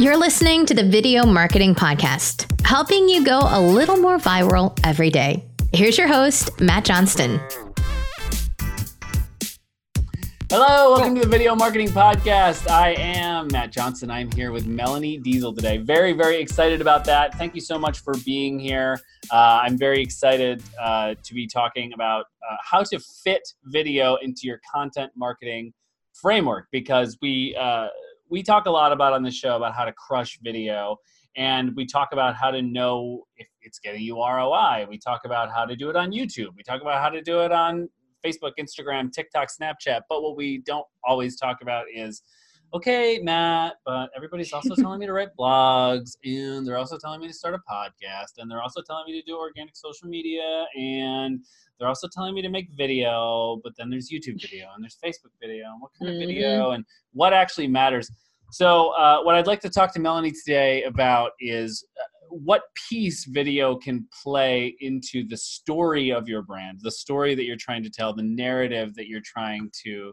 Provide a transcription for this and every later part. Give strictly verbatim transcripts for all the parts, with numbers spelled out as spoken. You're listening to the Video Marketing Podcast, helping you go a little more viral every day. Here's your host, Matt Johnston. Hello, welcome to the Video Marketing Podcast. I am Matt Johnston. I'm here with Melanie Deziel today. Very, very excited about that. Thank you so much for being here. Uh, I'm very excited uh, to be talking about uh, how to fit video into your content marketing framework, because we uh, we talk a lot about on the show about how to crush video, and we talk about how to know if it's getting you R O I. We talk about how to do it on YouTube. We talk about how to do it on Facebook, Instagram, TikTok, Snapchat. But what we don't always talk about is, okay, Matt, but everybody's also telling me to write blogs, and they're also telling me to start a podcast, and they're also telling me to do organic social media, and they're also telling me to make video, but then there's YouTube video, and there's Facebook video, and what kind mm-hmm. of video, and what actually matters. So uh, what I'd like to talk to Melanie today about is uh, what piece video can play into the story of your brand, the story that you're trying to tell, the narrative that you're trying to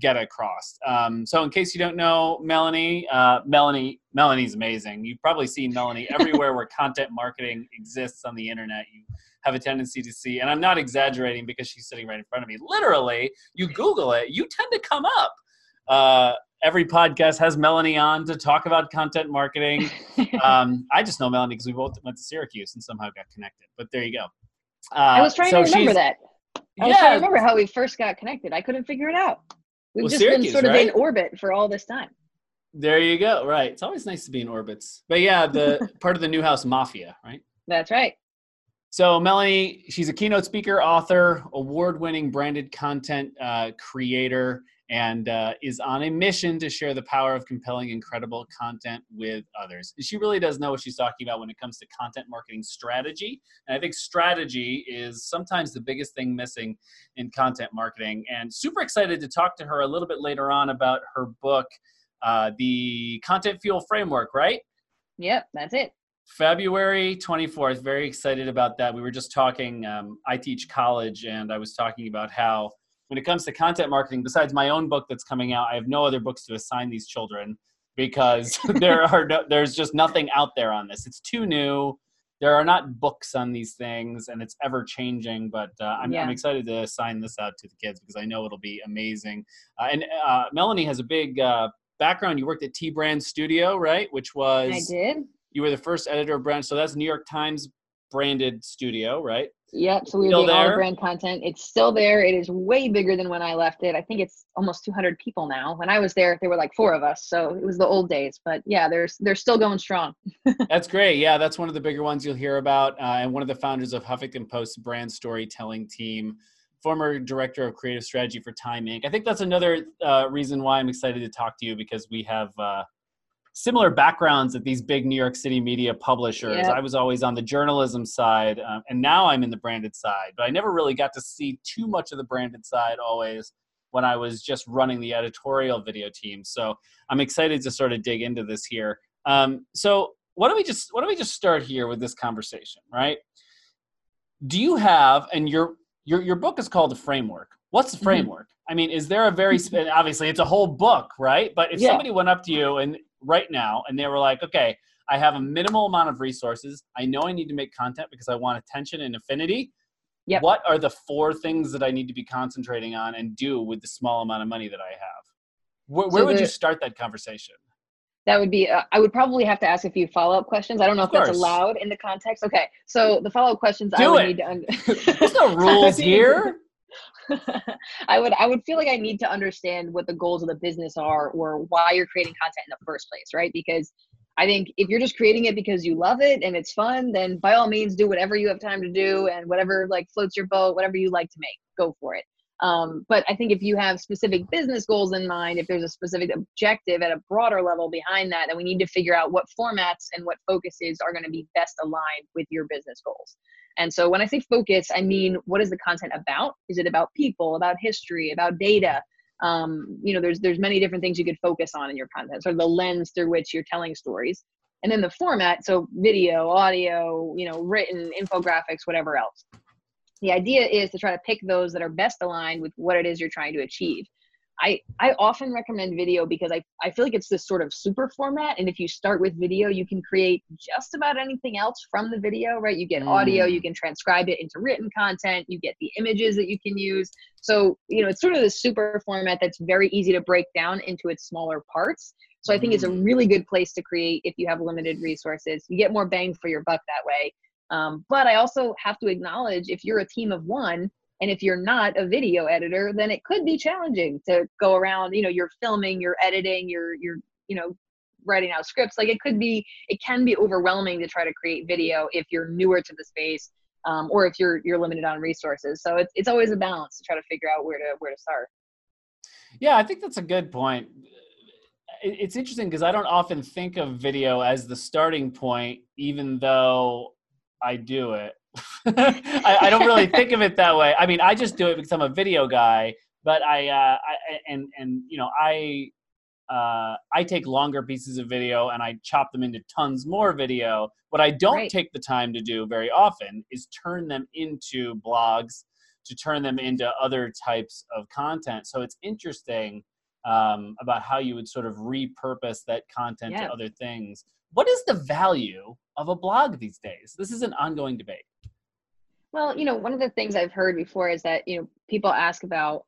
get across. Um, so in case you don't know, Melanie, uh, Melanie, Melanie's amazing. You've probably seen Melanie everywhere where content marketing exists on the internet. You have a tendency to see, and I'm not exaggerating because she's sitting right in front of me. Literally, you Google it, you tend to come up. Uh, Every podcast has Melanie on to talk about content marketing. Um, I just know Melanie because we both went to Syracuse and somehow got connected. But there you go. Uh, I was trying so to remember that. I yeah. was trying to remember how we first got connected. I couldn't figure it out. We've well, just Syracuse, been sort of right? in orbit for all this time. There you go. Right. It's always nice to be in orbits. But yeah, the part of the Newhouse Mafia, right? That's right. So Melanie, she's a keynote speaker, author, award-winning branded content uh, creator, and uh, is on a mission to share the power of compelling, incredible content with others. And she really does know what she's talking about when it comes to content marketing strategy. And I think strategy is sometimes the biggest thing missing in content marketing. And super excited to talk to her a little bit later on about her book, uh, The Content Fuel Framework, right? Yep, that's it. February twenty-fourth, very excited about that. We were just talking, um, I teach college, and I was talking about how when it comes to content marketing, besides my own book that's coming out, I have no other books to assign these children because there are no, there's just nothing out there on this. It's too new. There are not books on these things, and it's ever changing, but uh, I'm, yeah. I'm excited to assign this out to the kids because I know it'll be amazing. Uh, and uh, Melanie has a big uh, background. You worked at T-Brand Studio, right? Which was... I did. You were the first editor of brand. So that's New York Times branded studio, right? Yep. So we were doing all brand content. It's still there. It is way bigger than when I left it. I think it's almost two hundred people now. When I was there, there were like four of us. So it was the old days, but yeah, there's, they're still going strong. That's great. Yeah. That's one of the bigger ones you'll hear about. Uh, and one of the founders of Huffington Post's brand storytelling team, former director of creative strategy for Time Incorporated. I think that's another uh, reason why I'm excited to talk to you, because we have, uh, similar backgrounds at these big New York City media publishers. Yep. I was always on the journalism side, um, and now I'm in the branded side, but I never really got to see too much of the branded side always when I was just running the editorial video team. So I'm excited to sort of dig into this here. Um, so why don't we just, why don't we just start here with this conversation, right? Do you have, and your, your, your book is called The Framework. What's the framework? Mm-hmm. I mean, is there a very, obviously it's a whole book, right? But if yeah. somebody went up to you and right now, and they were like, okay, I have a minimal amount of resources. I know I need to make content because I want attention and affinity. Yep. What are the four things that I need to be concentrating on and do with the small amount of money that I have? Where, where so would the, you start that conversation? That would be, uh, I would probably have to ask a few follow-up questions. I don't know if that's allowed in the context. Okay. So the follow-up questions do I would it. need to under- There's no rules here. I would I would feel like I need to understand what the goals of the business are, or why you're creating content in the first place, right? Because I think if you're just creating it because you love it and it's fun, then by all means do whatever you have time to do and whatever like floats your boat, whatever you like to make, go for it. Um, but I think if you have specific business goals in mind, if there's a specific objective at a broader level behind that, then we need to figure out what formats and what focuses are going to be best aligned with your business goals. And so when I say focus, I mean, what is the content about? Is it about people, about history, about data? Um, you know, there's there's many different things you could focus on in your content, sort of the lens through which you're telling stories. And then the format, so video, audio, you know, written, infographics, whatever else. The idea is to try to pick those that are best aligned with what it is you're trying to achieve. I, I often recommend video because I, I feel like it's this sort of super format. And if you start with video, you can create just about anything else from the video, right? You get mm. audio, you can transcribe it into written content, you get the images that you can use. So, you know, it's sort of this super format that's very easy to break down into its smaller parts. So I think mm. it's a really good place to create if you have limited resources. You get more bang for your buck that way. Um, but I also have to acknowledge if you're a team of one, and if you're not a video editor, then it could be challenging to go around, you know, you're filming, you're editing, you're, you're, you know, writing out scripts. Like it could be, it can be overwhelming to try to create video if you're newer to the space, um, or if you're, you're limited on resources. So it's, it's always a balance to try to figure out where to, where to start. Yeah, I think that's a good point. It's interesting because I don't often think of video as the starting point, even though I do it. I, I don't really think of it that way. I mean, I just do it because I'm a video guy, but I, uh, I and, and, you know, I, uh, I take longer pieces of video and I chop them into tons more video. What I don't right. take the time to do very often is turn them into blogs, to turn them into other types of content. So it's interesting, um, about how you would sort of repurpose that content yeah. to other things. What is the value of a blog these days? This is an ongoing debate. Well, you know, one of the things I've heard before is that, you know, people ask about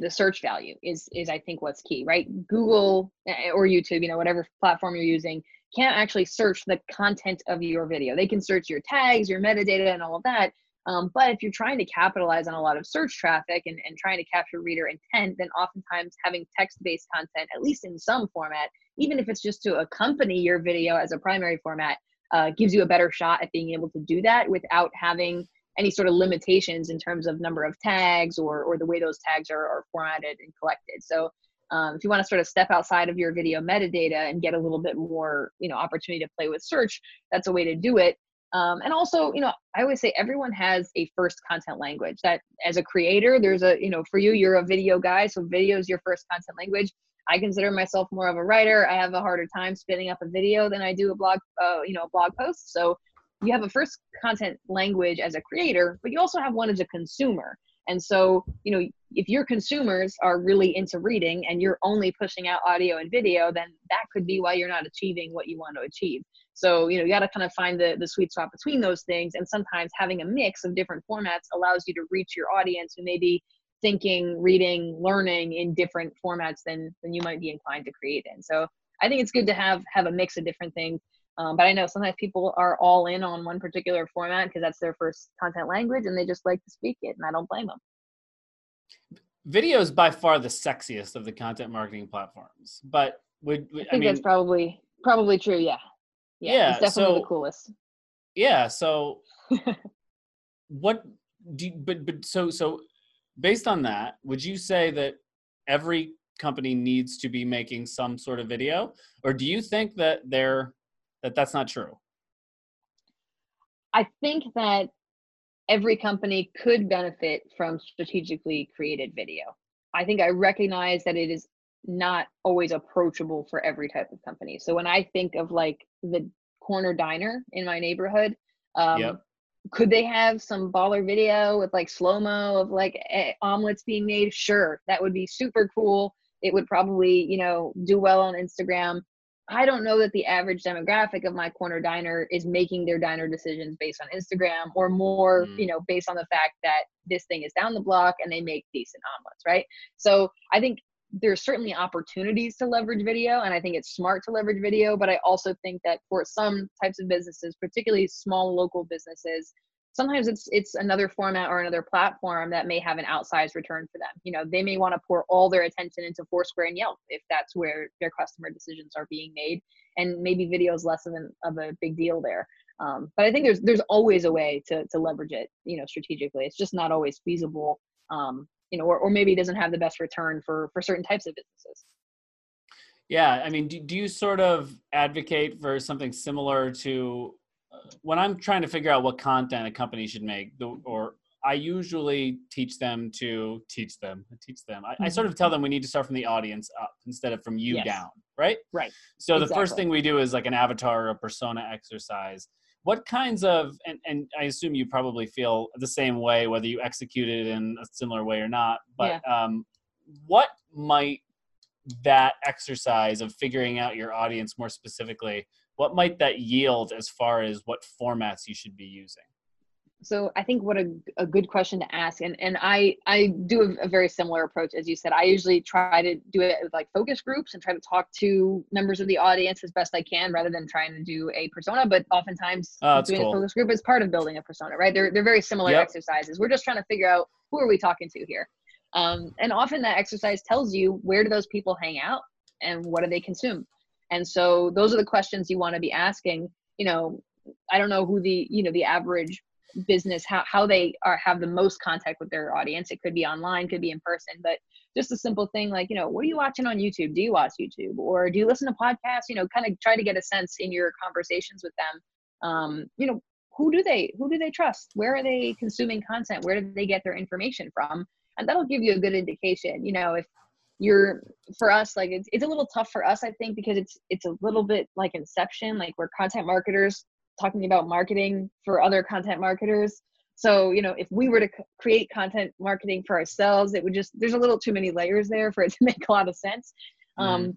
the search value is, is I think what's key, right? Google or YouTube, you know, whatever platform you're using, can't actually search the content of your video. They can search your tags, your metadata and all of that. Um, but if you're trying to capitalize on a lot of search traffic and, and trying to capture reader intent, then oftentimes having text-based content, at least in some format, even if it's just to accompany your video as a primary format, uh, gives you a better shot at being able to do that without having any sort of limitations in terms of number of tags or, or the way those tags are, are formatted and collected. So um, if you want to sort of step outside of your video metadata and get a little bit more, you know, opportunity to play with search, that's a way to do it. Um, and also, you know, I always say everyone has a first content language that as a creator, there's a, you know, for you, you're a video guy. So video is your first content language. I consider myself more of a writer. I have a harder time spinning up a video than I do a blog, uh, you know, a blog post. So you have a first content language as a creator, but you also have one as a consumer. And so, you know, if your consumers are really into reading and you're only pushing out audio and video, then that could be why you're not achieving what you want to achieve. So, you know, you got to kind of find the, the sweet spot between those things. And sometimes having a mix of different formats allows you to reach your audience who may be thinking, reading, learning in different formats than, than you might be inclined to create in. So I think it's good to have, have a mix of different things. Um, but I know sometimes people are all in on one particular format because that's their first content language and they just like to speak it, and I don't blame them. Video is by far the sexiest of the content marketing platforms, but would, would I think I mean, that's probably probably true. Yeah, yeah, yeah it's definitely so, the coolest. Yeah. So, what do? You, but but so so, based on that, would you say that every company needs to be making some sort of video, or do you think that they're that that's not true? I think that every company could benefit from strategically created video. I think I recognize that it is not always approachable for every type of company. So when I think of like the corner diner in my neighborhood, um, yep. could they have some baller video with like slow-mo of like omelets being made? Sure, that would be super cool. It would probably, you know, do well on Instagram. I don't know that the average demographic of my corner diner is making their diner decisions based on Instagram or more, mm. you know, based on the fact that this thing is down the block and they make decent omelets, right? So I think there's certainly opportunities to leverage video, and I think it's smart to leverage video, but I also think that for some types of businesses, particularly small local businesses, sometimes it's it's another format or another platform that may have an outsized return for them. You know, they may want to pour all their attention into Foursquare and Yelp if that's where their customer decisions are being made, and maybe video is less of an of a big deal there. Um, but I think there's there's always a way to to leverage it, you know, strategically. It's just not always feasible, um, you know, or or maybe it doesn't have the best return for for certain types of businesses. Yeah, I mean, do do you sort of advocate for something similar to? When I'm trying to figure out what content a company should make, or I usually teach them to teach them, teach them. I, mm-hmm. I sort of tell them we need to start from the audience up instead of from you yes. down, right? Right. So exactly. The first thing we do is like an avatar or persona exercise. What kinds of, and, and I assume you probably feel the same way, whether you execute it in a similar way or not, but yeah. um, what might that exercise of figuring out your audience more specifically, what might that yield as far as what formats you should be using? So I think what a, a good question to ask. And, and I, I do a very similar approach. As you said, I usually try to do it with like focus groups and try to talk to members of the audience as best I can, rather than trying to do a persona. But oftentimes oh, doing cool. a focus group is part of building a persona, right? They're, they're very similar yep. exercises. We're just trying to figure out, who are we talking to here? Um, and often that exercise tells you, where do those people hang out and what do they consume? And so those are the questions you want to be asking. You know, I don't know who the, you know, the average business, how, how they are, have the most contact with their audience. It could be online, could be in person, but just a simple thing like, you know, what are you watching on YouTube? Do you watch YouTube, or do you listen to podcasts? You know, kind of try to get a sense in your conversations with them. Um, you know, who do they, who do they trust? Where are they consuming content? Where do they get their information from? And that'll give you a good indication. You know, if you're, for us, like it's, it's a little tough for us, I think, because it's, it's a little bit like Inception, like we're content marketers talking about marketing for other content marketers. So, you know, if we were to c- create content marketing for ourselves, it would just, there's a little too many layers there for it to make a lot of sense. Um, mm.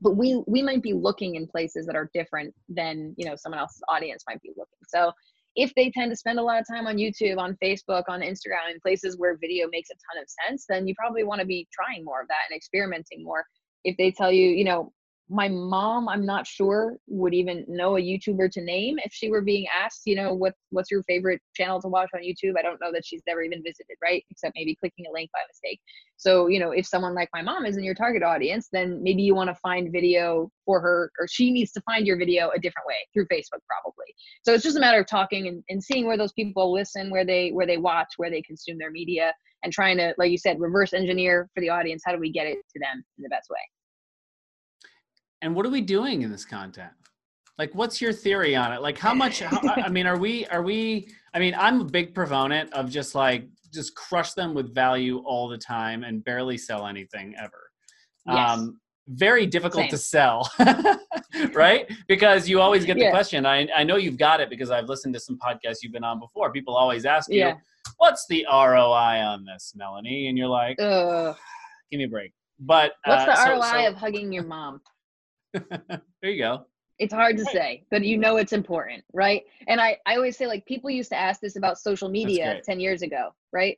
But we, we might be looking in places that are different than, you know, someone else's audience might be looking. So if they tend to spend a lot of time on YouTube, on Facebook, on Instagram, in places where video makes a ton of sense, then you probably want to be trying more of that and experimenting more. If they tell you, you know, my mom, I'm not sure, would even know a YouTuber to name if she were being asked, you know, what what's your favorite channel to watch on YouTube? I don't know that she's never even visited, right? Except maybe clicking a link by mistake. So, you know, if someone like my mom is in your target audience, then maybe you want to find video for her, or she needs to find your video a different way through Facebook probably. So it's just a matter of talking and, and seeing where those people listen, where they where they watch, where they consume their media, and trying to, like you said, reverse engineer for the audience. How do we get it to them in the best way? And what are we doing in this content? Like, what's your theory on it? Like, how much, how, I mean, are we, are we, I mean, I'm a big proponent of just like, just crush them with value all the time and barely sell anything ever. Yes. Um, very difficult Same. to sell, right? Because you always get the yeah. question. I, I know you've got it because I've listened to some podcasts you've been on before. People always ask you, yeah. what's the R O I on this, Melanie? And you're like, Ugh. give me a break. But what's uh, the R O I so, so, of hugging your mom? There you go. It's hard to say, but you know it's important, right? And I, I always say, like, people used to ask this about social media ten years ago, right?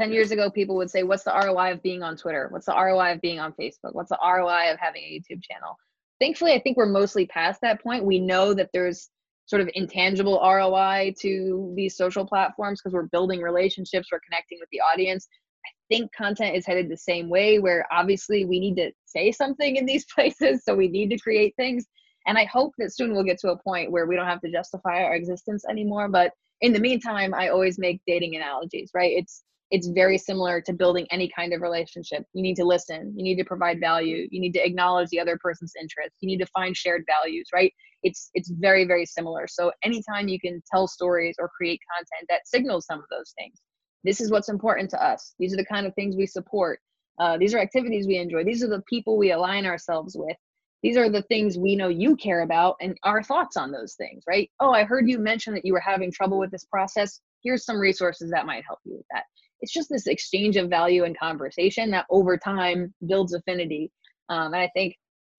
ten years ago, people would say, what's the R O I of being on Twitter? What's the R O I of being on Facebook? What's the R O I of having a YouTube channel? Thankfully, I think we're mostly past that point. We know that there's sort of intangible R O I to these social platforms because we're building relationships, we're connecting with the audience. I think content is headed the same way, where obviously we need to say something in these places, so we need to create things. And I hope that soon we'll get to a point where we don't have to justify our existence anymore. But in the meantime, I always make dating analogies, right? It's it's very similar to building any kind of relationship. You need to listen. You need to provide value. You need to acknowledge the other person's interests. You need to find shared values, right? It's it's very, very similar. So anytime you can tell stories or create content that signals some of those things. This is what's important to us. These are the kind of things we support. Uh, these are activities we enjoy. These are the people we align ourselves with. These are the things we know you care about and our thoughts on those things, right? Oh, I heard you mention that you were having trouble with this process. Here's some resources that might help you with that. It's just this exchange of value and conversation that over time builds affinity. Um, and I think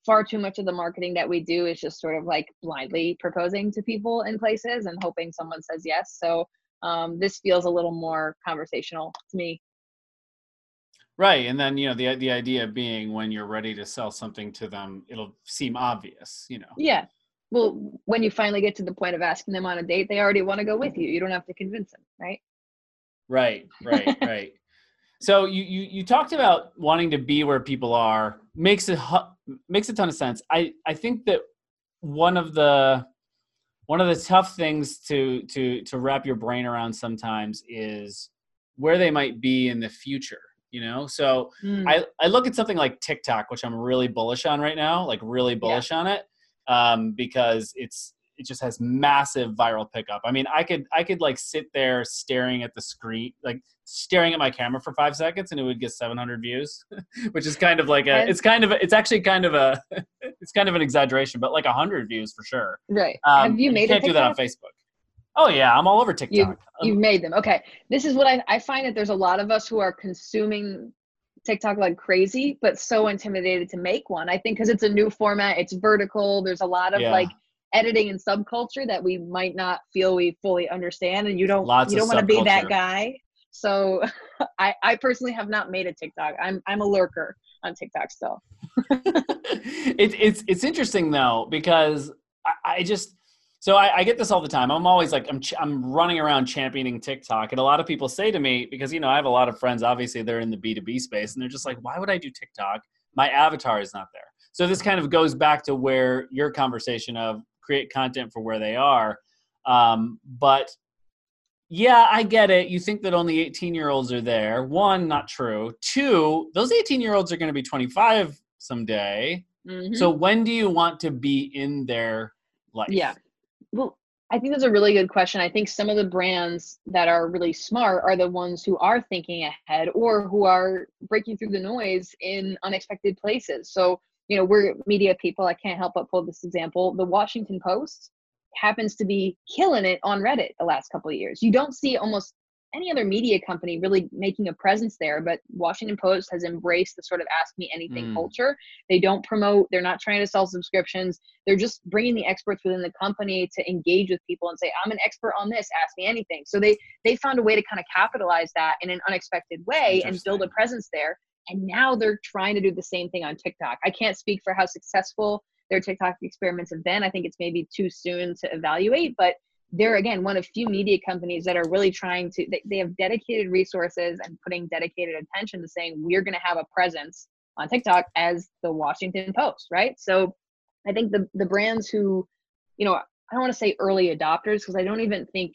far too much of the marketing that we do is just sort of like blindly proposing to people in places and hoping someone says yes. So Um, this feels a little more conversational to me. Right. And then, you know, the the idea being when you're ready to sell something to them, it'll seem obvious, you know? Yeah. Well, when you finally get to the point of asking them on a date, they already want to go with you. You don't have to convince them, right? Right, right, right. So you, you, you talked about wanting to be where people are. Makes a, makes a ton of sense. I, I think that one of the... One of the tough things to to to wrap your brain around sometimes is where they might be in the future, you know? So mm. I, I look at something like TikTok, which I'm really bullish on right now, like really bullish yeah. on it, um, because it's it just has massive viral pickup. I mean, I could I could like sit there staring at the screen, like staring at my camera for five seconds and it would get seven hundred views, which is kind of like a, it's kind of, a, it's actually kind of a, it's kind of an exaggeration, but like a hundred views for sure. Right. Um, Have you made you can't do that on Facebook. Oh yeah. I'm all over TikTok. You, you've made them. Okay. This is what I, I find that there's a lot of us who are consuming TikTok like crazy, but so intimidated to make one. I think because it's a new format, it's vertical. There's a lot of yeah. like editing and subculture that we might not feel we fully understand, and you don't Lots you don't want to be that guy. So I, I personally have not made a TikTok. I'm I'm a lurker on TikTok still. it, it's it's interesting though, because I, I just so I, I get this all the time. I'm always like I'm ch- I'm running around championing TikTok, and a lot of people say to me, because you know I have a lot of friends. Obviously, they're in the B two B space, and they're just like, why would I do TikTok? My avatar is not there. So this kind of goes back to where your conversation of create content for where they are, um, but. Yeah, I get it. You think that only eighteen-year-olds are there. One, not true. Two, those eighteen-year-olds are going to be twenty-five someday. Mm-hmm. So when do you want to be in their life? Yeah. Well, I think that's a really good question. I think some of the brands that are really smart are the ones who are thinking ahead or who are breaking through the noise in unexpected places. So, you know, we're media people. I can't help but pull this example. The Washington Post happens to be killing it on Reddit the last couple of years. You don't see almost any other media company really making a presence there, but Washington Post has embraced the sort of ask me anything mm. culture. They don't promote, they're not trying to sell subscriptions. They're just bringing the experts within the company to engage with people and say, I'm an expert on this, ask me anything. So they, they found a way to kind of capitalize that in an unexpected way and build a presence there. And now they're trying to do the same thing on TikTok. I can't speak for how successful their TikTok experiments have been. I think it's maybe too soon to evaluate, but they're, again, one of few media companies that are really trying to, they, they have dedicated resources and putting dedicated attention to saying, we're going to have a presence on TikTok as the Washington Post, right? So I think the the brands who, you know, I don't want to say early adopters, because I don't even think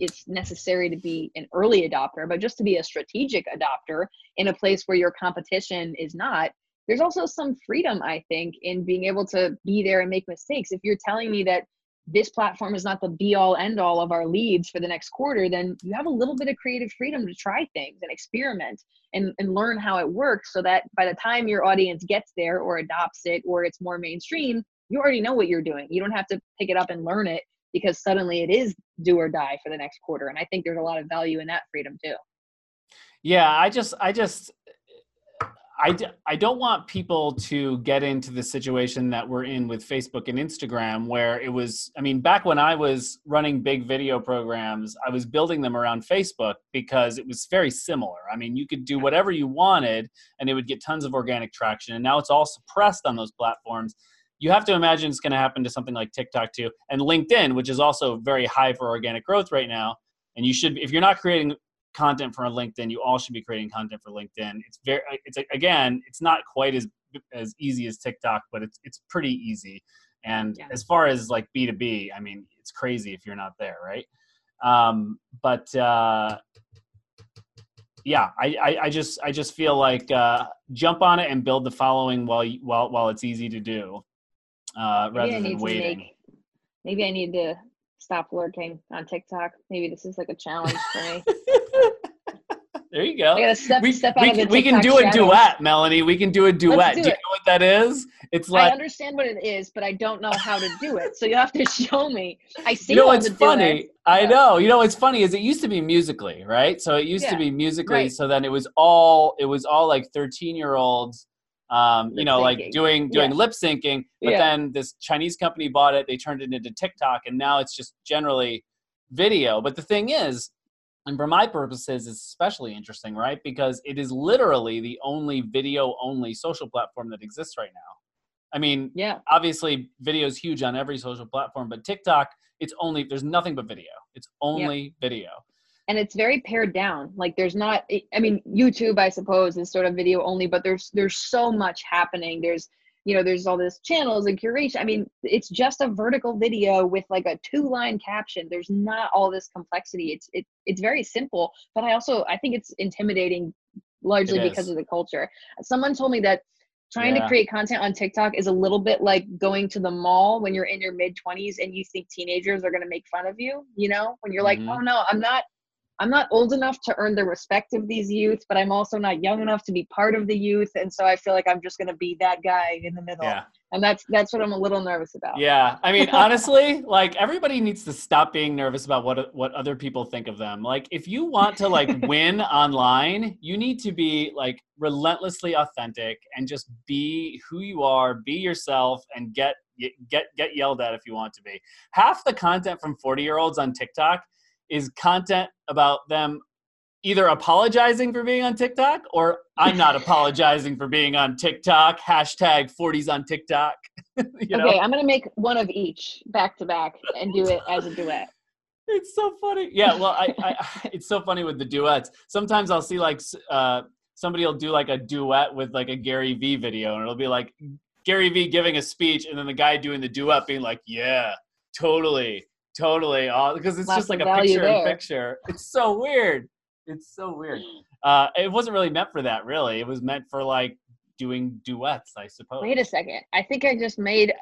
it's necessary to be an early adopter, but just to be a strategic adopter in a place where your competition is not. There's also some freedom, I think, in being able to be there and make mistakes. If you're telling me that this platform is not the be-all, end-all of our leads for the next quarter, then you have a little bit of creative freedom to try things and experiment and, and learn how it works so that by the time your audience gets there or adopts it or it's more mainstream, you already know what you're doing. You don't have to pick it up and learn it because suddenly it is do or die for the next quarter. And I think there's a lot of value in that freedom too. Yeah, I just, I just... I, d- I don't want people to get into the situation that we're in with Facebook and Instagram where it was, I mean, back when I was running big video programs, I was building them around Facebook because it was very similar. I mean, you could do whatever you wanted and it would get tons of organic traction. And now it's all suppressed on those platforms. You have to imagine it's going to happen to something like TikTok too. And LinkedIn, which is also very high for organic growth right now. And you should, if you're not creating content for LinkedIn, you all should be creating content for LinkedIn. It's very, it's again, it's not quite as as easy as TikTok, but it's it's pretty easy. And yeah. as far as like B two B, I mean, it's crazy if you're not there, right? Um, but uh, yeah, I, I I just I just feel like uh, jump on it and build the following while you, while while it's easy to do, uh, rather maybe than waiting. Make, maybe I need to stop lurking on TikTok. Maybe this is like a challenge for me. There you go. I gotta step, we, step out we, of the we can do a shadows. duet, Melanie. We can do a duet. Do, do you know what that is? It's like I understand what it is, but I don't know how to do it. So you have to show me. I see. You know what's funny? Duets. I yeah. know. You know what's funny is it used to be Musical.ly, right? So it used yeah. to be Musical.ly. Right. So then it was all it was all like thirteen-year-olds, um, you know, like doing doing yeah. lip syncing. But yeah. then this Chinese company bought it. They turned it into TikTok, and now it's just generally video. But the thing is. And for my purposes, it's especially interesting, right? Because it is literally the only video-only social platform that exists right now. I mean, yeah. obviously, video is huge on every social platform, but TikTok, it's only there's nothing but video. It's only yeah. video, and it's very pared down. Like, there's not. I mean, YouTube, I suppose, is sort of video-only, but there's there's so much happening. There's you know, there's all this channels and curation. I mean, it's just a vertical video with like a two-line caption. There's not all this complexity. It's it, it's very simple, but I also, I think it's intimidating largely it because of the culture. Someone told me that trying yeah. to create content on TikTok is a little bit like going to the mall when you're in your mid-twenties and you think teenagers are going to make fun of you, you know, when you're mm-hmm. like, oh no, I'm not I'm not old enough to earn the respect of these youth, but I'm also not young enough to be part of the youth. And so I feel like I'm just going to be that guy in the middle. Yeah. And that's, that's what I'm a little nervous about. Yeah. I mean, honestly, like everybody needs to stop being nervous about what, what other people think of them. Like if you want to like win online, you need to be like relentlessly authentic and just be who you are, be yourself, and get, get, get yelled at if you want to be. Half the content from forty year olds on TikTok is content about them either apologizing for being on TikTok or I'm not apologizing for being on TikTok, hashtag forties on TikTok. You know? Okay, I'm going to make one of each back to back and do it as a duet. It's so funny. Yeah, well, I, I, it's so funny with the duets. Sometimes I'll see like uh, somebody will do like a duet with like a Gary Vee video, and it'll be like Gary Vee giving a speech and then the guy doing the duet being like, yeah, totally. Totally, all because it's Lots just like a picture there. in picture. It's so weird. It's so weird. Uh, it wasn't really meant for that, really. It was meant for like doing duets, I suppose. Wait a second. I think I just made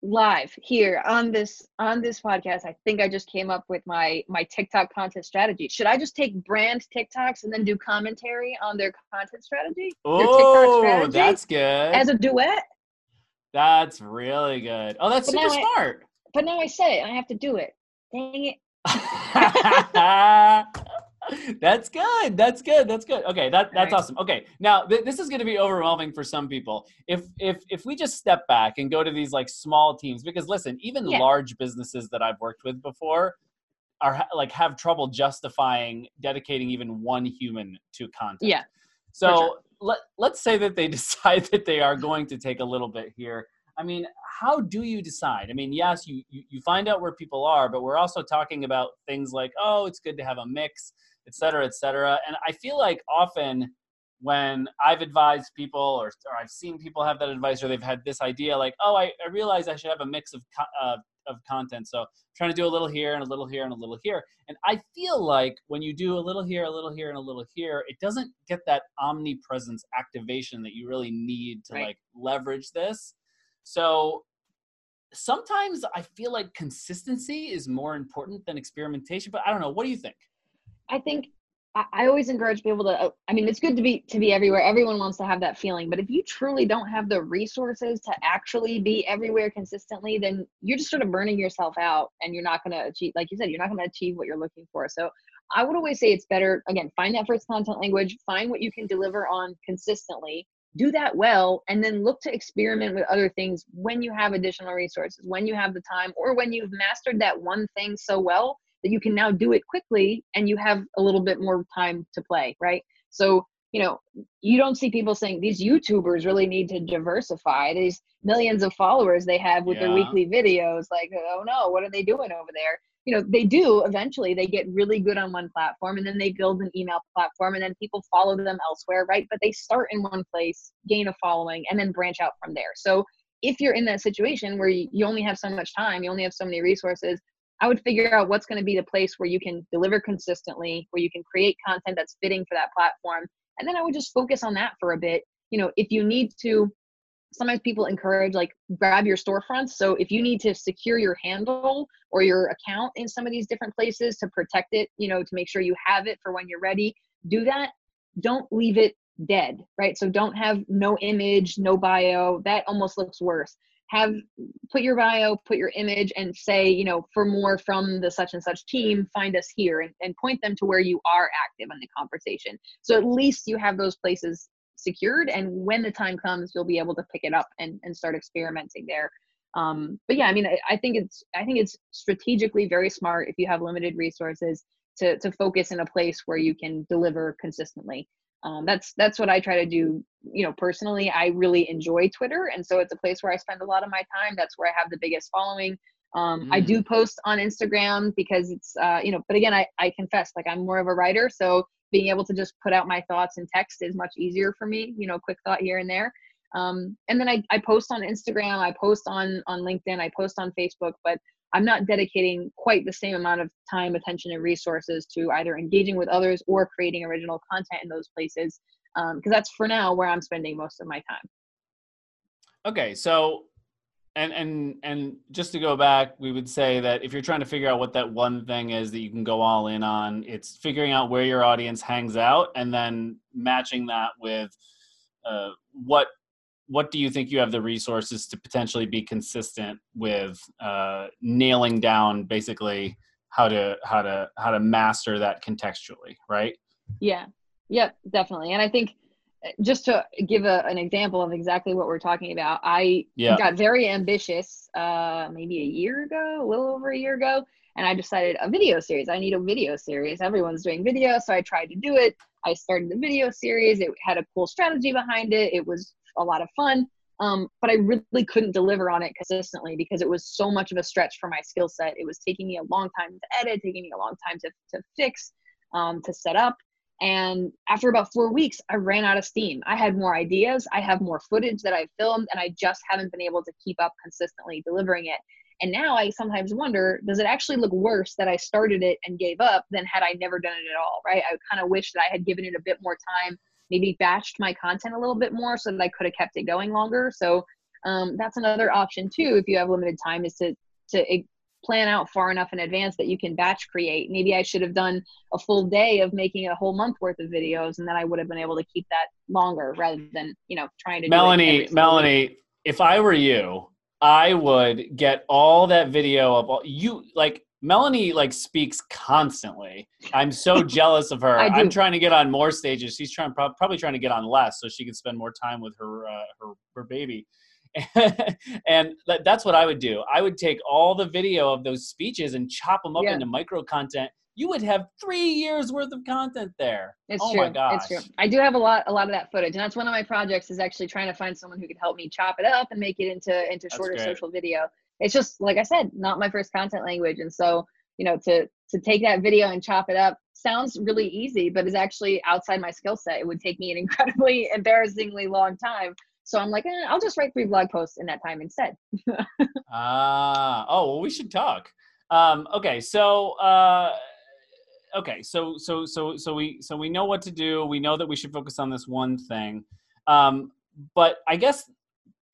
live here on this on this podcast. I think I just came up with my my TikTok content strategy. Should I just take brand TikToks and then do commentary on their content strategy? Oh, strategy that's good. As a duet. That's really good. Oh, that's but super I, smart. But now I said it, and I have to do it. Dang it. That's good. That's good. That's good. Okay, that, that's right. Awesome. Okay, now th- this is going to be overwhelming for some people. If if if we just step back and go to these like small teams, because listen, even yeah. large businesses that I've worked with before are like have trouble justifying dedicating even one human to content. Yeah. So sure. let let's say that they decide that they are going to take a little bit here. I mean, how do you decide? I mean, yes, you, you, you find out where people are, but we're also talking about things like, oh, it's good to have a mix, et cetera, et cetera. And I feel like often when I've advised people or, or I've seen people have that advice or they've had this idea like, oh, I, I realize I should have a mix of, uh, of content. So I'm trying to do a little here and a little here and a little here. And I feel like when you do a little here, a little here and a little here, it doesn't get that omnipresence activation that you really need to right. like leverage this. So sometimes I feel like consistency is more important than experimentation, but I don't know. What do you think? I think I always encourage people to, I mean, it's good to be, to be everywhere. Everyone wants to have that feeling, but if you truly don't have the resources to actually be everywhere consistently, then you're just sort of burning yourself out and you're not going to achieve, like you said, you're not going to achieve what you're looking for. So I would always say it's better, again, find that first content language, find what you can deliver on consistently. Do that well, and then look to experiment with other things when you have additional resources, when you have the time, or when you've mastered that one thing so well that you can now do it quickly and you have a little bit more time to play, right? So, you know, you don't see people saying these YouTubers really need to diversify. These millions of followers they have with yeah. their weekly videos, like, oh no, what are they doing over there? You know, they do eventually, they get really good on one platform and then they build an email platform and then people follow them elsewhere, right? But they start in one place, gain a following, and then branch out from there. So if you're in that situation where you only have so much time, you only have so many resources, I would figure out what's going to be the place where you can deliver consistently, where you can create content that's fitting for that platform. And then I would just focus on that for a bit. You know, if you need to, sometimes people encourage like grab your storefronts. So if you need to secure your handle or your account in some of these different places to protect it, you know, to make sure you have it for when you're ready, do that. Don't leave it dead, right? So don't have no image, no bio. That almost looks worse. Have, put your bio, put your image and say, you know, for more from the such and such team, find us here and, and point them to where you are active in the conversation. So at least you have those places secured, and when the time comes you'll be able to pick it up and, and start experimenting there. Um, but yeah, I mean, I, I think it's I think it's strategically very smart if you have limited resources to to focus in a place where you can deliver consistently. Um, that's that's what I try to do. You know, personally, I really enjoy Twitter, and so it's a place where I spend a lot of my time. That's where I have the biggest following. Um, mm. I do post on Instagram because it's uh, you know, but again, I I confess, like I'm more of a writer, so. Being able to just put out my thoughts in text is much easier for me, you know, quick thought here and there. Um, and then I, I post on Instagram, I post on, on LinkedIn, I post on Facebook, but I'm not dedicating quite the same amount of time, attention, and resources to either engaging with others or creating original content in those places. Um, 'cause that's for now where I'm spending most of my time. Okay. So And and and just to go back, we would say that if you're trying to figure out what that one thing is that you can go all in on, it's figuring out where your audience hangs out and then matching that with uh, what what do you think you have the resources to potentially be consistent with uh, nailing down basically how to how to how to master that contextually, right? Yeah, yeah, definitely. And I think, just to give a, an example of exactly what we're talking about, I yeah. got very ambitious uh, maybe a year ago, a little over a year ago, and I decided a video series. I need a video series. Everyone's doing video, so I tried to do it. I started the video series. It had a cool strategy behind it. It was a lot of fun, um, but I really couldn't deliver on it consistently because it was so much of a stretch for my skill set. It was taking me a long time to edit, taking me a long time to, to fix, um, to set up. And after about four weeks, I ran out of steam. I had more ideas. I have more footage that I filmed, and I just haven't been able to keep up consistently delivering it. And now I sometimes wonder, does it actually look worse that I started it and gave up than had I never done it at all, right? I kind of wish that I had given it a bit more time, maybe batched my content a little bit more so that I could have kept it going longer. So um, that's another option too, if you have limited time, is to, to plan out far enough in advance that you can batch create. Maybe I should have done a full day of making a whole month worth of videos, and then I would have been able to keep that longer rather than, you know, trying to Melanie, do it Melanie, week. If I were you, I would get all that video of all you, like Melanie, like speaks constantly. I'm so jealous of her. I'm trying to get on more stages. She's trying, probably trying to get on less so she can spend more time with her, uh, her, her baby. And that's what I would do. I would take all the video of those speeches and chop them up yeah. into micro content. You would have three years worth of content there. It's oh true. My gosh. It's true. I do have a lot, a lot of that footage, and that's one of my projects, is actually trying to find someone who could help me chop it up and make it into into shorter social video. It's just, like I said, not my first content language, and so you know, to to take that video and chop it up sounds really easy, but is actually outside my skill set. It would take me an incredibly, embarrassingly long time. So I'm like, eh, I'll just write three blog posts in that time instead. Ah, uh, oh, well, we should talk. Um, okay, so uh, okay, so so so so we so we know what to do. We know that we should focus on this one thing. Um, but I guess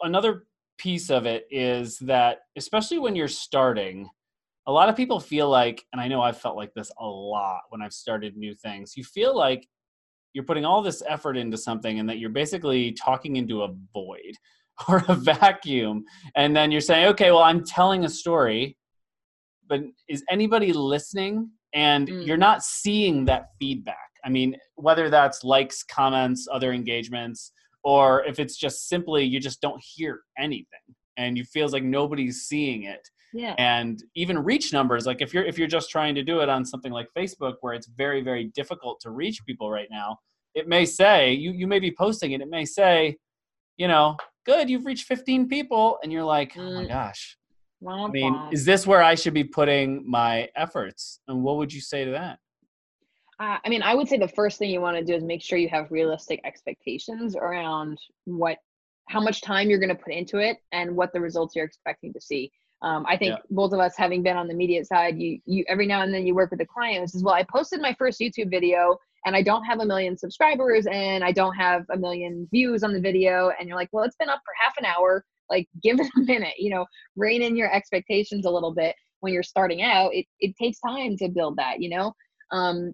another piece of it is that, especially when you're starting, a lot of people feel like, and I know I've felt like this a lot when I've started new things. You feel like you're putting all this effort into something and that you're basically talking into a void or a vacuum. And then you're saying, okay, well, I'm telling a story, but is anybody listening? And mm. you're not seeing that feedback. I mean, whether that's likes, comments, other engagements, or if it's just simply, you just don't hear anything and you feels like nobody's seeing it. Yeah. And even reach numbers, like if you're if you're just trying to do it on something like Facebook, where it's very, very difficult to reach people right now, it may say, you, you may be posting and it may say, you know, good, you've reached fifteen people. And you're like, mm. oh my gosh, well, I mean, well. Is this where I should be putting my efforts? And what would you say to that? Uh, I mean, I would say the first thing you want to do is make sure you have realistic expectations around what, how much time you're going to put into it and what the results you're expecting to see. Um, I think yeah. both of us having been on the media side, you, you every now and then you work with a client who says, well, I posted my first YouTube video and I don't have a million subscribers and I don't have a million views on the video. And you're like, well, it's been up for half an hour. Like, give it a minute, you know, rein in your expectations a little bit when you're starting out. It, it takes time to build that, you know? Um,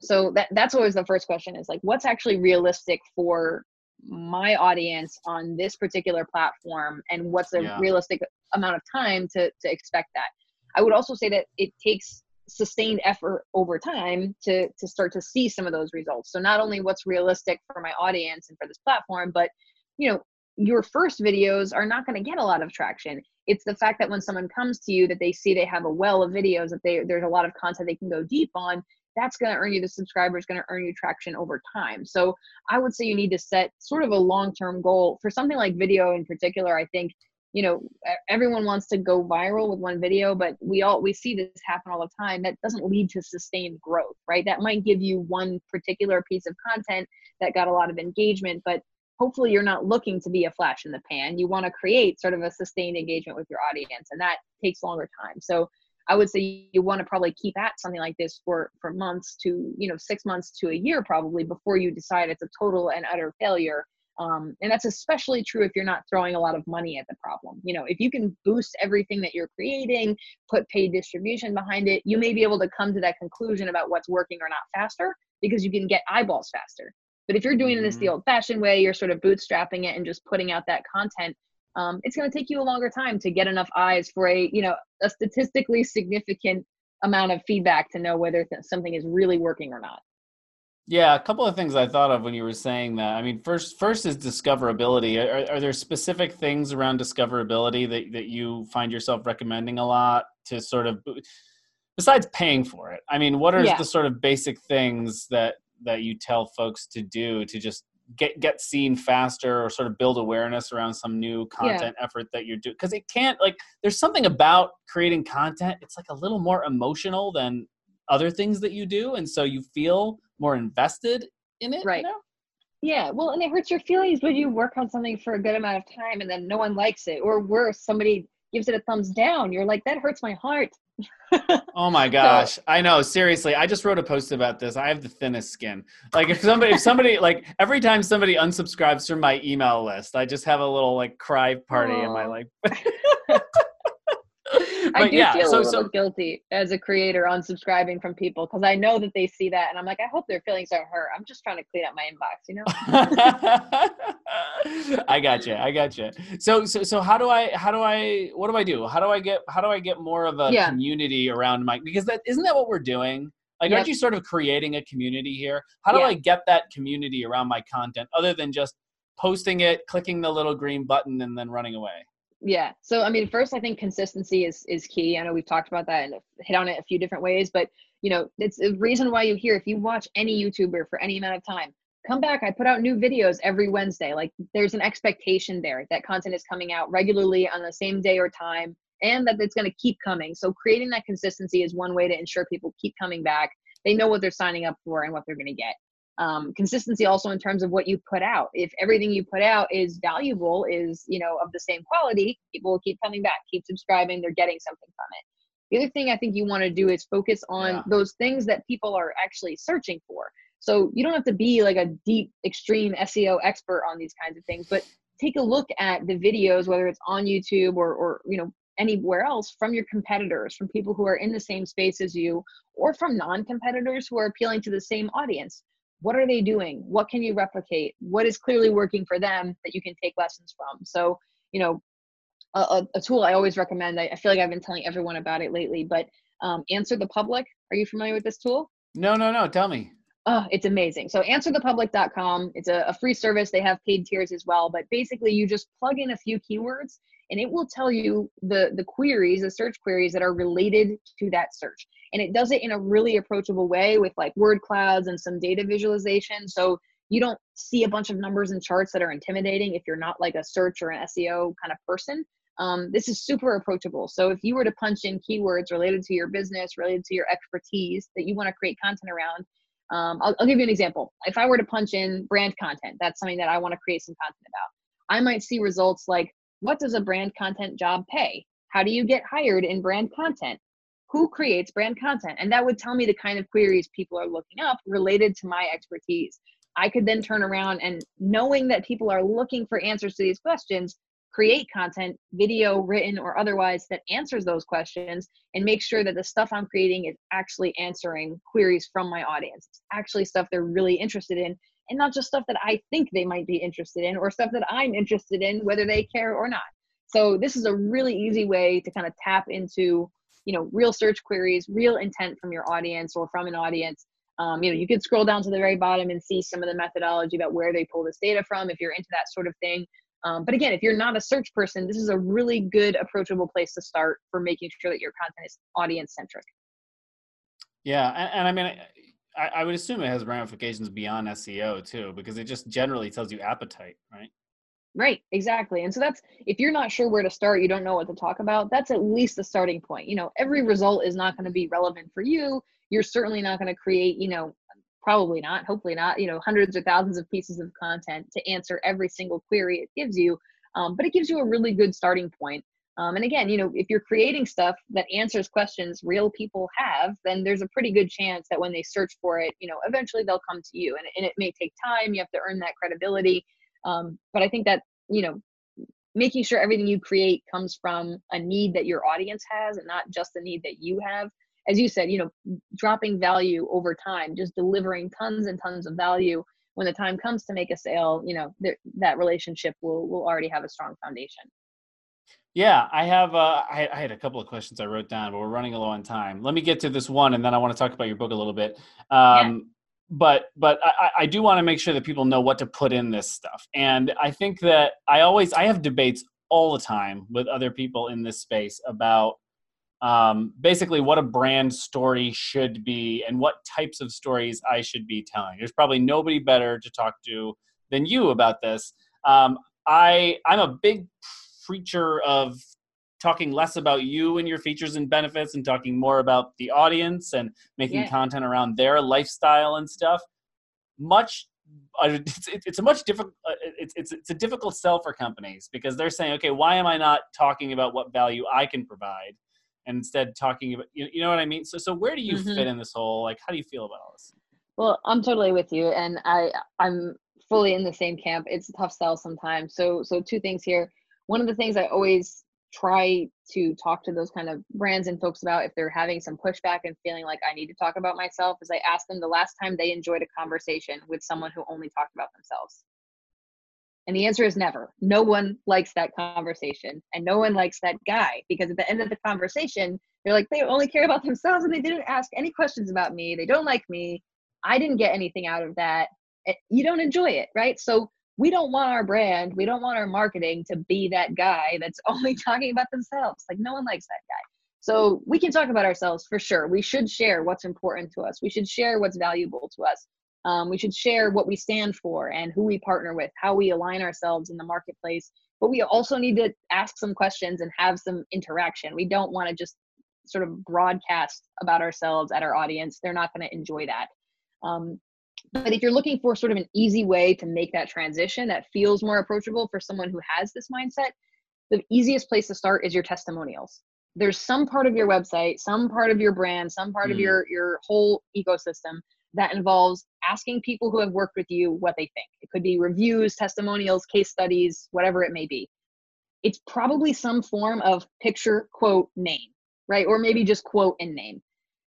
so that that's always the first question, is like, what's actually realistic for my audience on this particular platform, and what's a yeah. realistic amount of time to, to expect that. I would also say that it takes sustained effort over time to, to start to see some of those results. So not only what's realistic for my audience and for this platform, but you know, your first videos are not going to get a lot of traction. It's the fact that when someone comes to you, that they see they have a well of videos, that they, there's a lot of content they can go deep on, that's going to earn you the subscribers, going to earn you traction over time. So I would say you need to set sort of a long-term goal for something like video in particular. I think, you know, everyone wants to go viral with one video, but we all, we see this happen all the time. That doesn't lead to sustained growth, right? That might give you one particular piece of content that got a lot of engagement, but hopefully you're not looking to be a flash in the pan. You want to create sort of a sustained engagement with your audience, and that takes longer time. So I would say you want to probably keep at something like this for, for months to, you know, six months to a year probably before you decide it's a total and utter failure. Um, and that's especially true if you're not throwing a lot of money at the problem. You know, if you can boost everything that you're creating, put paid distribution behind it, you may be able to come to that conclusion about what's working or not faster because you can get eyeballs faster. But if you're doing this the old fashioned way, you're sort of bootstrapping it and just putting out that content, um, it's going to take you a longer time to get enough eyes for a, you know, a statistically significant amount of feedback to know whether th- something is really working or not. Yeah, a couple of things I thought of when you were saying that. I mean, first first is discoverability. Are, are there specific things around discoverability that, that you find yourself recommending a lot to sort of, besides paying for it? I mean, what are yeah. the sort of basic things that, that you tell folks to do to just get, get seen faster or sort of build awareness around some new content yeah. effort that you're doing? Because it can't, like, there's something about creating content. It's like a little more emotional than other things that you do. And so you feel more invested in it. Right. You know? Yeah. Well, and it hurts your feelings when you work on something for a good amount of time and then no one likes it, or worse, somebody gives it a thumbs down. You're like, that hurts my heart. Oh my gosh. So, I know. Seriously. I just wrote a post about this. I have the thinnest skin. Like if somebody, if somebody, like every time somebody unsubscribes from my email list, I just have a little like cry party Aww. in my life. But I do yeah, feel so, a little so, guilty as a creator unsubscribing from people because I know that they see that and I'm like, I hope their feelings aren't hurt. I'm just trying to clean up my inbox, you know? I gotcha. I gotcha. So, so, so how do I, how do I, what do I do? How do I get, how do I get more of a yeah. community around my, because that, isn't that what we're doing? Like, yep. aren't you sort of creating a community here? How do yeah. I get that community around my content other than just posting it, clicking the little green button and then running away? Yeah. So, I mean, first, I think consistency is, is key. I know we've talked about that and hit on it a few different ways, but you know, it's the reason why you hear, if you watch any YouTuber for any amount of time, come back, I put out new videos every Wednesday. Like there's an expectation there that content is coming out regularly on the same day or time and that it's going to keep coming. So creating that consistency is one way to ensure people keep coming back. They know what they're signing up for and what they're going to get. Um, consistency also in terms of what you put out. If everything you put out is valuable, is, you know, of the same quality, people will keep coming back, keep subscribing, they're getting something from it. The other thing I think you want to do is focus on yeah. those things that people are actually searching for. So you don't have to be like a deep, extreme S E O expert on these kinds of things, but take a look at the videos, whether it's on YouTube or, or, you know, anywhere else, from your competitors, from people who are in the same space as you, or from non-competitors who are appealing to the same audience. What are they doing? What can you replicate? What is clearly working for them that you can take lessons from? So, you know, a, a tool I always recommend, I, I feel like I've been telling everyone about it lately, but um, Answer the Public. Are you familiar with this tool? No, no, no. Tell me. Oh, it's amazing. So answer the public dot com, it's a, a free service. They have paid tiers as well, but basically you just plug in a few keywords and it will tell you the, the queries, the search queries that are related to that search. And it does it in a really approachable way with like word clouds and some data visualization. So you don't see a bunch of numbers and charts that are intimidating if you're not like a search or an S E O kind of person. Um, this is super approachable. So if you were to punch in keywords related to your business, related to your expertise that you want to create content around, um, I'll, I'll give you an example. If I were to punch in brand content, that's something that I want to create some content about. I might see results like, what does a brand content job pay? How do you get hired in brand content? Who creates brand content? And that would tell me the kind of queries people are looking up related to my expertise. I could then turn around and, knowing that people are looking for answers to these questions, create content, video, written, or otherwise, that answers those questions and make sure that the stuff I'm creating is actually answering queries from my audience. It's actually stuff they're really interested in and not just stuff that I think they might be interested in or stuff that I'm interested in, whether they care or not. So this is a really easy way to kind of tap into, you know, real search queries, real intent from your audience or from an audience. Um, you know, you could scroll down to the very bottom and see some of the methodology about where they pull this data from if you're into that sort of thing. Um, but again, if you're not a search person, this is a really good approachable place to start for making sure that your content is audience centric. Yeah. And, and I mean, I, I would assume it has ramifications beyond S E O too, because it just generally tells you appetite, right? Right, exactly. And so that's, if you're not sure where to start, you don't know what to talk about, that's at least the starting point. You know, every result is not going to be relevant for you. You're certainly not going to create, you know, probably not, hopefully not, you know, hundreds or thousands of pieces of content to answer every single query it gives you. Um, but it gives you a really good starting point. Um, and again, you know, if you're creating stuff that answers questions real people have, then there's a pretty good chance that when they search for it, you know, eventually they'll come to you. And, and it may take time. You have to earn that credibility. Um, but I think that, you know, making sure everything you create comes from a need that your audience has and not just the need that you have. As you said, you know, dropping value over time, just delivering tons and tons of value. When the time comes to make a sale, you know, th- that relationship will will already have a strong foundation. Yeah, I have. Uh, I, I had a couple of questions I wrote down, but we're running low on time. Let me get to this one, and then I want to talk about your book a little bit. Um, yeah. But but I, I do want to make sure that people know what to put in this stuff. And I think that I always I have debates all the time with other people in this space about um, basically what a brand story should be and what types of stories I should be telling. There's probably nobody better to talk to than you about this. Um, I I'm a big preacher of talking less about you and your features and benefits and talking more about the audience and making yeah. content around their lifestyle and stuff. Much, it's, it's a much difficult, it's, it's, it's a difficult sell for companies because they're saying, okay, why am I not talking about what value I can provide and instead talking about, you, you know what I mean? So, so where do you mm-hmm. fit in this whole, like, how do you feel about all this? Well, I'm totally with you. And I, I'm fully in the same camp. It's a tough sell sometimes. So, so two things here. One of the things I always try to talk to those kind of brands and folks about if they're having some pushback and feeling like I need to talk about myself is I ask them the last time they enjoyed a conversation with someone who only talked about themselves. And the answer is never. No one likes that conversation and no one likes that guy because at the end of the conversation, they're like, they only care about themselves and they didn't ask any questions about me. They don't like me. I didn't get anything out of that. You don't enjoy it, right? So we don't want our brand, we don't want our marketing to be that guy that's only talking about themselves. Like no one likes that guy. So we can talk about ourselves for sure. We should share what's important to us. We should share what's valuable to us. Um, we should share what we stand for and who we partner with, how we align ourselves in the marketplace. But we also need to ask some questions and have some interaction. We don't want to just sort of broadcast about ourselves at our audience. They're not going to enjoy that. Um, But if you're looking for sort of an easy way to make that transition that feels more approachable for someone who has this mindset, the easiest place to start is your testimonials. There's some part of your website, some part of your brand, some part mm. of your, your whole ecosystem that involves asking people who have worked with you what they think. It could be reviews, testimonials, case studies, whatever it may be. It's probably some form of picture, quote, name, right? Or maybe just quote and name.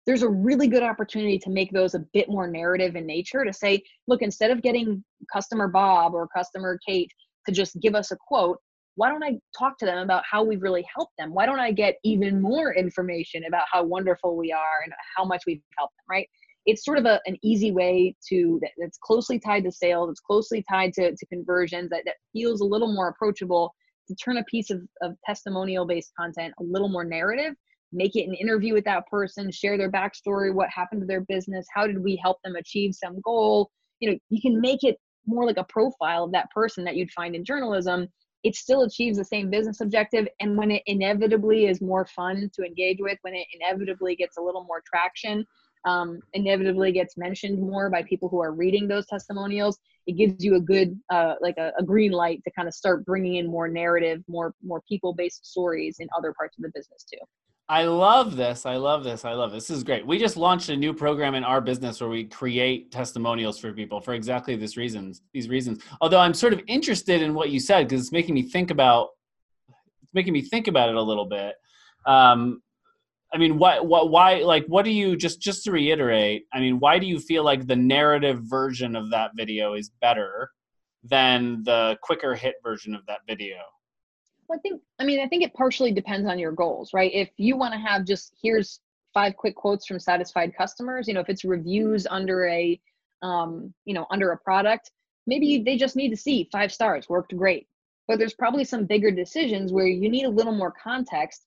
There's a really good opportunity to make those a bit more narrative in nature to say, look, instead of getting customer Bob or customer Kate to just give us a quote, why don't I talk to them about how we've really helped them? Why don't I get even more information about how wonderful we are and how much we've helped them, right? It's sort of a, an easy way to, that's closely tied to sales, it's closely tied to, to conversions, that, that feels a little more approachable to turn a piece of, of testimonial-based content a little more narrative. Make it an interview with that person, share their backstory, what happened to their business, how did we help them achieve some goal? You know, you can make it more like a profile of that person that you'd find in journalism. It still achieves the same business objective. And when it inevitably is more fun to engage with, when it inevitably gets a little more traction, um, inevitably gets mentioned more by people who are reading those testimonials, it gives you a good, uh, like a, a green light to kind of start bringing in more narrative, more, more people-based stories in other parts of the business too. I love this. I love this. I love this. This is great. We just launched a new program in our business where we create testimonials for people for exactly these reasons, these reasons. Although I'm sort of interested in what you said, because it's making me think about, it's making me think about it a little bit. Um, I mean, why, why, why, like, what do you just, just to reiterate, I mean, why do you feel like the narrative version of that video is better than the quicker hit version of that video? Well, I think, I mean, I think it partially depends on your goals, right? If you want to have just, here's five quick quotes from satisfied customers, you know, if it's reviews under a, um, you know, under a product, maybe they just need to see five stars, worked great. But there's probably some bigger decisions where you need a little more context,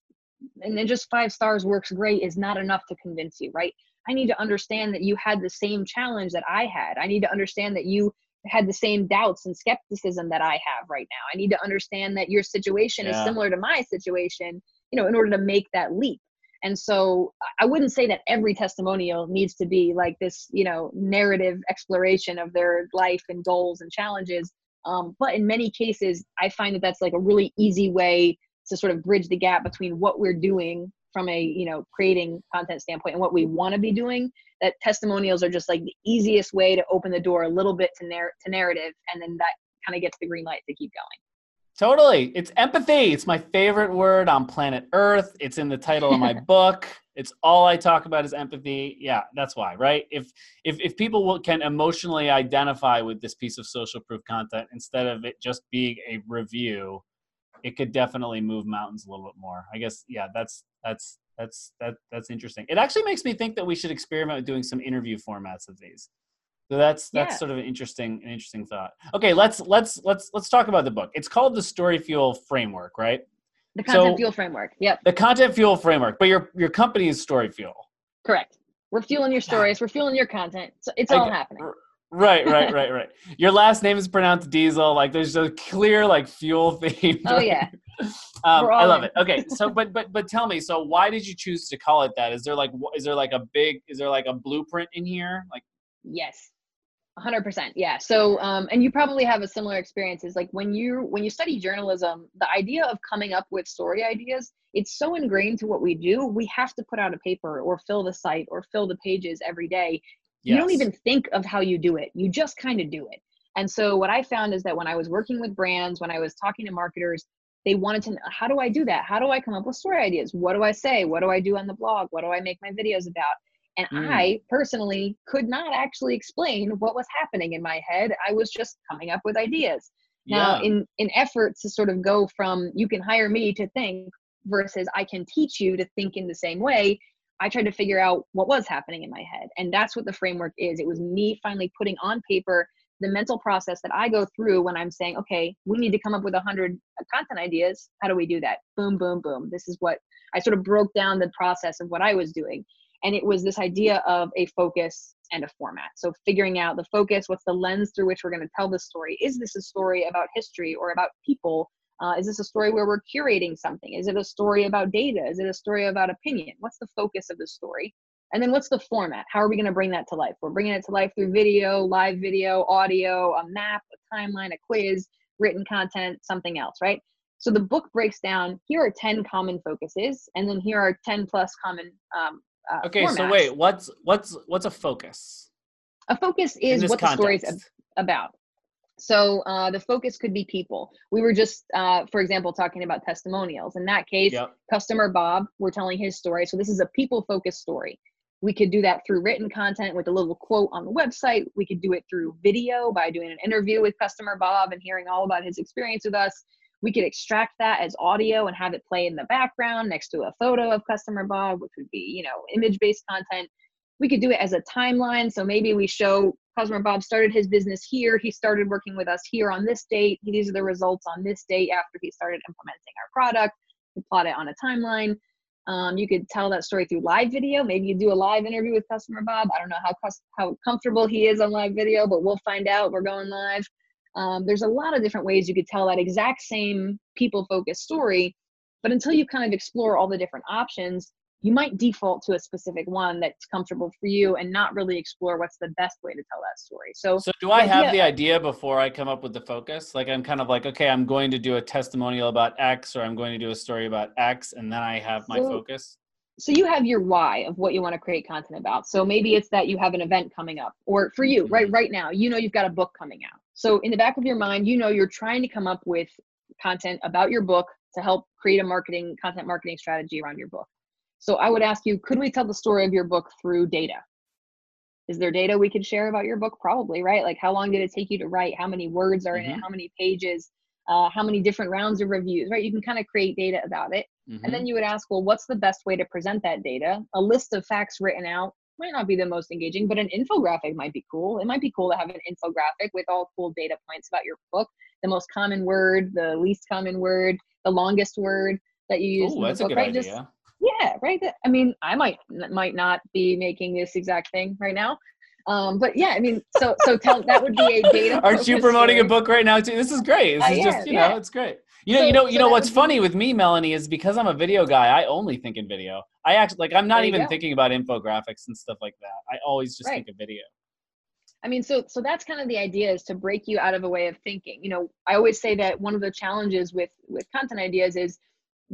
and then just five stars works great is not enough to convince you, right? I need to understand that you had the same challenge that I had. I need to understand that you had the same doubts and skepticism that I have right now. I need to understand that your situation yeah. is similar to my situation, you know, in order to make that leap. And so I wouldn't say that every testimonial needs to be like this, you know, narrative exploration of their life and goals and challenges. Um, but in many cases, I find that that's like a really easy way to sort of bridge the gap between what we're doing from a, you know, creating content standpoint and what we want to be doing, that testimonials are just like the easiest way to open the door a little bit to, narr- to narrative. And then that kind of gets the green light to keep going. Totally. It's empathy. It's my favorite word on planet Earth. It's in the title of my book. It's all I talk about is empathy. Yeah, that's why, right? If if if people will, can emotionally identify with this piece of social proof content instead of it just being a review, it could definitely move mountains a little bit more. I guess, yeah, that's that's that's that that's interesting. It actually makes me think that we should experiment with doing some interview formats of these. So that's that's yeah. sort of an interesting an interesting thought. Okay, let's let's let's let's talk about the book. It's called the Story Fuel Framework, right? The Content so, Fuel Framework. Yep. The Content Fuel Framework. But your your company is Story Fuel. Correct. We're fueling your stories. We're fueling your content. So it's all I, happening. Right, right, right, right. Your last name is pronounced Diesel. Like there's a clear like fuel theme. Oh yeah. um, I love in. it. Okay. So but but but tell me, so why did you choose to call it that? Is there like is there like a big is there like a blueprint in here? Like yes. one hundred percent. Yeah. So, um, and you probably have a similar experience is like when you, when you study journalism, the idea of coming up with story ideas, it's so ingrained to what we do. We have to put out a paper or fill the site or fill the pages every day. Yes. You don't even think of how you do it. You just kind of do it. And so what I found is that when I was working with brands, when I was talking to marketers, they wanted to know, how do I do that? How do I come up with story ideas? What do I say? What do I do on the blog? What do I make my videos about? And mm. I personally could not actually explain what was happening in my head. I was just coming up with ideas. Now, yeah. in, in efforts to sort of go from you can hire me to think versus I can teach you to think in the same way, I tried to figure out what was happening in my head. And that's what the framework is. It was me finally putting on paper the mental process that I go through when I'm saying, okay, we need to come up with one hundred content ideas. How do we do that? Boom, boom, boom. This is what I sort of broke down the process of what I was doing. And it was this idea of a focus and a format. So figuring out the focus, what's the lens through which we're going to tell the story? Is this a story about history or about people? Uh, is this a story where we're curating something? Is it a story about data? Is it a story about opinion? What's the focus of the story? And then what's the format? How are we going to bring that to life? We're bringing it to life through video, live video, audio, a map, a timeline, a quiz, written content, something else, right? So the book breaks down, here are ten common focuses, and then here are ten plus common um Uh, okay, formats. So wait, what's what's what's a focus? A focus is what context. The story's ab- about. So uh, the focus could be people. We were just, uh, for example, talking about testimonials. In that case, yep. Customer Bob, we're telling his story. So this is a people-focused story. We could do that through written content with a little quote on the website. We could do it through video by doing an interview with Customer Bob and hearing all about his experience with us. We could extract that as audio and have it play in the background next to a photo of Customer Bob, which would be, you know, image-based content. We could do it as a timeline. So maybe we show Customer Bob started his business here. He started working with us here on this date. These are the results on this date after he started implementing our product. We plot it on a timeline. Um, you could tell that story through live video. Maybe you do a live interview with Customer Bob. I don't know how how comfortable he is on live video, but we'll find out. We're going live. Um, there's a lot of different ways you could tell that exact same people-focused story, but until you kind of explore all the different options, you might default to a specific one that's comfortable for you and not really explore what's the best way to tell that story. So, so do I have the idea before I come up with the focus? Like I'm kind of like, okay, I'm going to do a testimonial about X or I'm going to do a story about X, and then I have my so, focus? So you have your why of what you want to create content about. So maybe it's that you have an event coming up, or for you, right, right now, you know you've got a book coming out. So in the back of your mind, you know you're trying to come up with content about your book to help create a marketing, content marketing strategy around your book. So I would ask you, could we tell the story of your book through data? Is there data we could share about your book? Probably, right? Like how long did it take you to write? How many words are mm-hmm. in it? How many pages? Uh, how many different rounds of reviews, right? You can kind of create data about it. Mm-hmm. And then you would ask, well, what's the best way to present that data? A list of facts written out might not be the most engaging, but an infographic might be cool. It might be cool to have an infographic with all cool data points about your book, the most common word, the least common word, the longest word that you use. Oh, that's a good idea. Just, yeah, right. I mean, I might might not be making this exact thing right now. Um, but yeah, I mean, so so tell, that would be a data. Aren't you promoting story. A book right now too? This is great. This is uh, yeah, just you yeah. know, it's great. You know, so, you know, you so know what's funny be- with me, Melanie, is because I'm a video guy. I only think in video. I actually like I'm not even go. thinking about infographics and stuff like that. I always just right. think of video. I mean, so so that's kind of the idea, is to break you out of a way of thinking. You know, I always say that one of the challenges with with content ideas is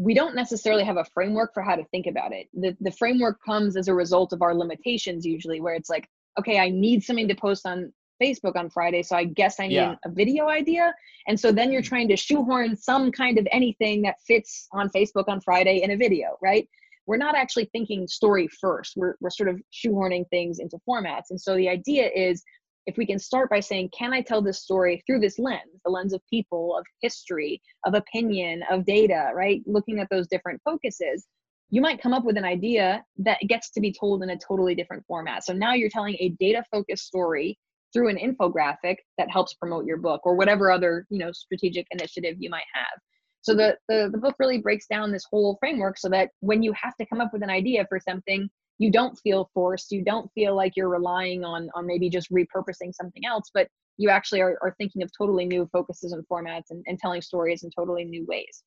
we don't necessarily have a framework for how to think about it. The the framework comes as a result of our limitations usually, where it's like, okay, I need something to post on Facebook on Friday, so I guess I need yeah. a video idea. And so then you're trying to shoehorn some kind of anything that fits on Facebook on Friday in a video, right? We're not actually thinking story first. We're, we're sort of shoehorning things into formats. And so the idea is, if we can start by saying, can I tell this story through this lens, the lens of people, of history, of opinion, of data, right? Looking at those different focuses, you might come up with an idea that gets to be told in a totally different format. So now you're telling a data-focused story through an infographic that helps promote your book or whatever other, you know, strategic initiative you might have. So the, the, the book really breaks down this whole framework so that when you have to come up with an idea for something, you don't feel forced, you don't feel like you're relying on, on maybe just repurposing something else, but you actually are, are thinking of totally new focuses and formats and, and telling stories in totally new ways.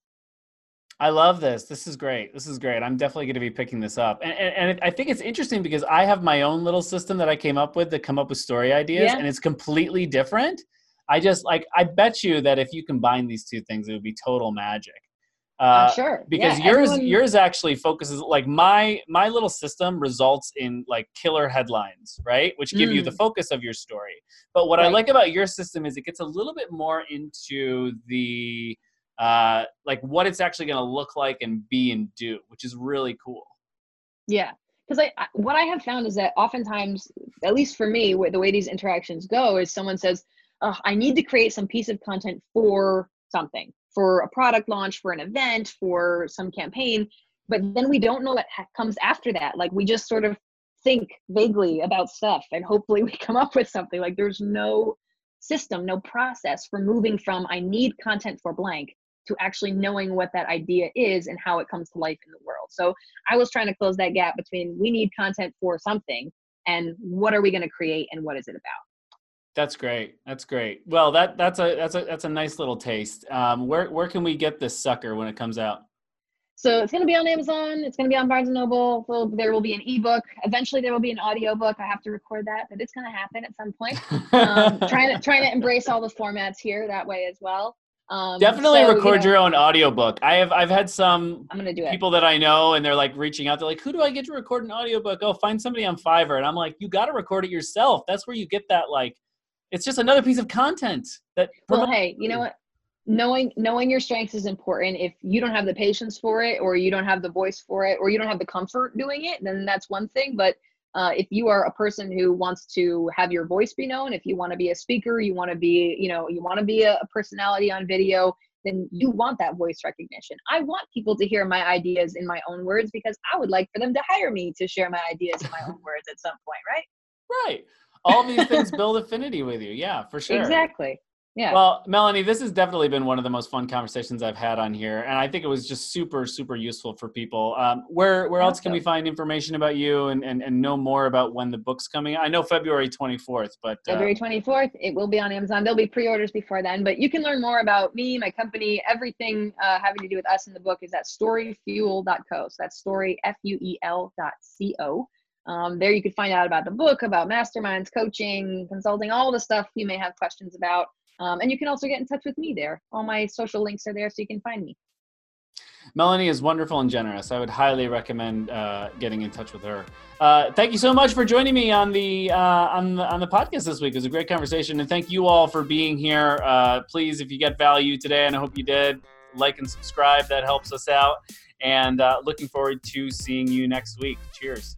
I love this. This is great. This is great. I'm definitely going to be picking this up. And, and, and I think it's interesting because I have my own little system that I came up with to come up with story ideas, yeah. and it's completely different. I just like, I bet you that if you combine these two things, it would be total magic. Uh, sure. Because yeah, yours, everyone... yours actually focuses, like my, my little system results in like killer headlines, right? Which give mm. you the focus of your story. But what right. I like about your system is it gets a little bit more into the, uh, like what it's actually going to look like and be and do, which is really cool. Yeah. Because I, I, what I have found is that oftentimes, at least for me, the way these interactions go is someone says, oh, I need to create some piece of content for something. For a product launch, for an event, for some campaign, but then we don't know what ha- comes after that. Like we just sort of think vaguely about stuff and hopefully we come up with something. Like there's no system, no process for moving from I need content for blank to actually knowing what that idea is and how it comes to life in the world. So I was trying to close that gap between we need content for something and what are we going to create and what is it about? That's great. That's great. Well, that that's a that's a that's a nice little taste. Um, where where can we get this sucker when it comes out? So it's going to be on Amazon. It's going to be on Barnes and Noble. We'll, there will be an ebook. Eventually, there will be an audiobook. I have to record that, but it's going to happen at some point. Um, trying to trying to embrace all the formats here that way as well. Um, Definitely so, record you know, your own audiobook. I have I've had some I'm gonna do people it. that I know and they're like reaching out. They're like, who do I get to record an audiobook? Oh, find somebody on Fiverr. And I'm like, you got to record it yourself. That's where you get that like. It's just another piece of content that. Well, hey, you know what? Knowing knowing your strengths is important. If you don't have the patience for it, or you don't have the voice for it, or you don't have the comfort doing it, then that's one thing. But uh, if you are a person who wants to have your voice be known, if you want to be a speaker, you want to be, you know, you want to be a personality on video, then you want that voice recognition. I want people to hear my ideas in my own words because I would like for them to hire me to share my ideas in my own words at some point, right? Right. All these things build affinity with you. Yeah, for sure. Exactly. Yeah. Well, Melanie, this has definitely been one of the most fun conversations I've had on here. And I think it was just super, super useful for people. Um, where where else can we find information about you and, and, and know more about when the book's coming? I know February twenty-fourth, but... Uh, February twenty-fourth, it will be on Amazon. There'll be pre-orders before then, but you can learn more about me, my company, everything uh, having to do with us in the book is at story fuel dot co. So that's story, F U E L dot C O. Um, there you can find out about the book, about masterminds, coaching, consulting, all the stuff you may have questions about. Um, and you can also get in touch with me there. All my social links are there so you can find me. Melanie is wonderful and generous. I would highly recommend uh, getting in touch with her. Uh, thank you so much for joining me on the, uh, on the on the podcast this week. It was a great conversation. And thank you all for being here. Uh, please, if you get value today, and I hope you did, like and subscribe. That helps us out. And uh, looking forward to seeing you next week. Cheers.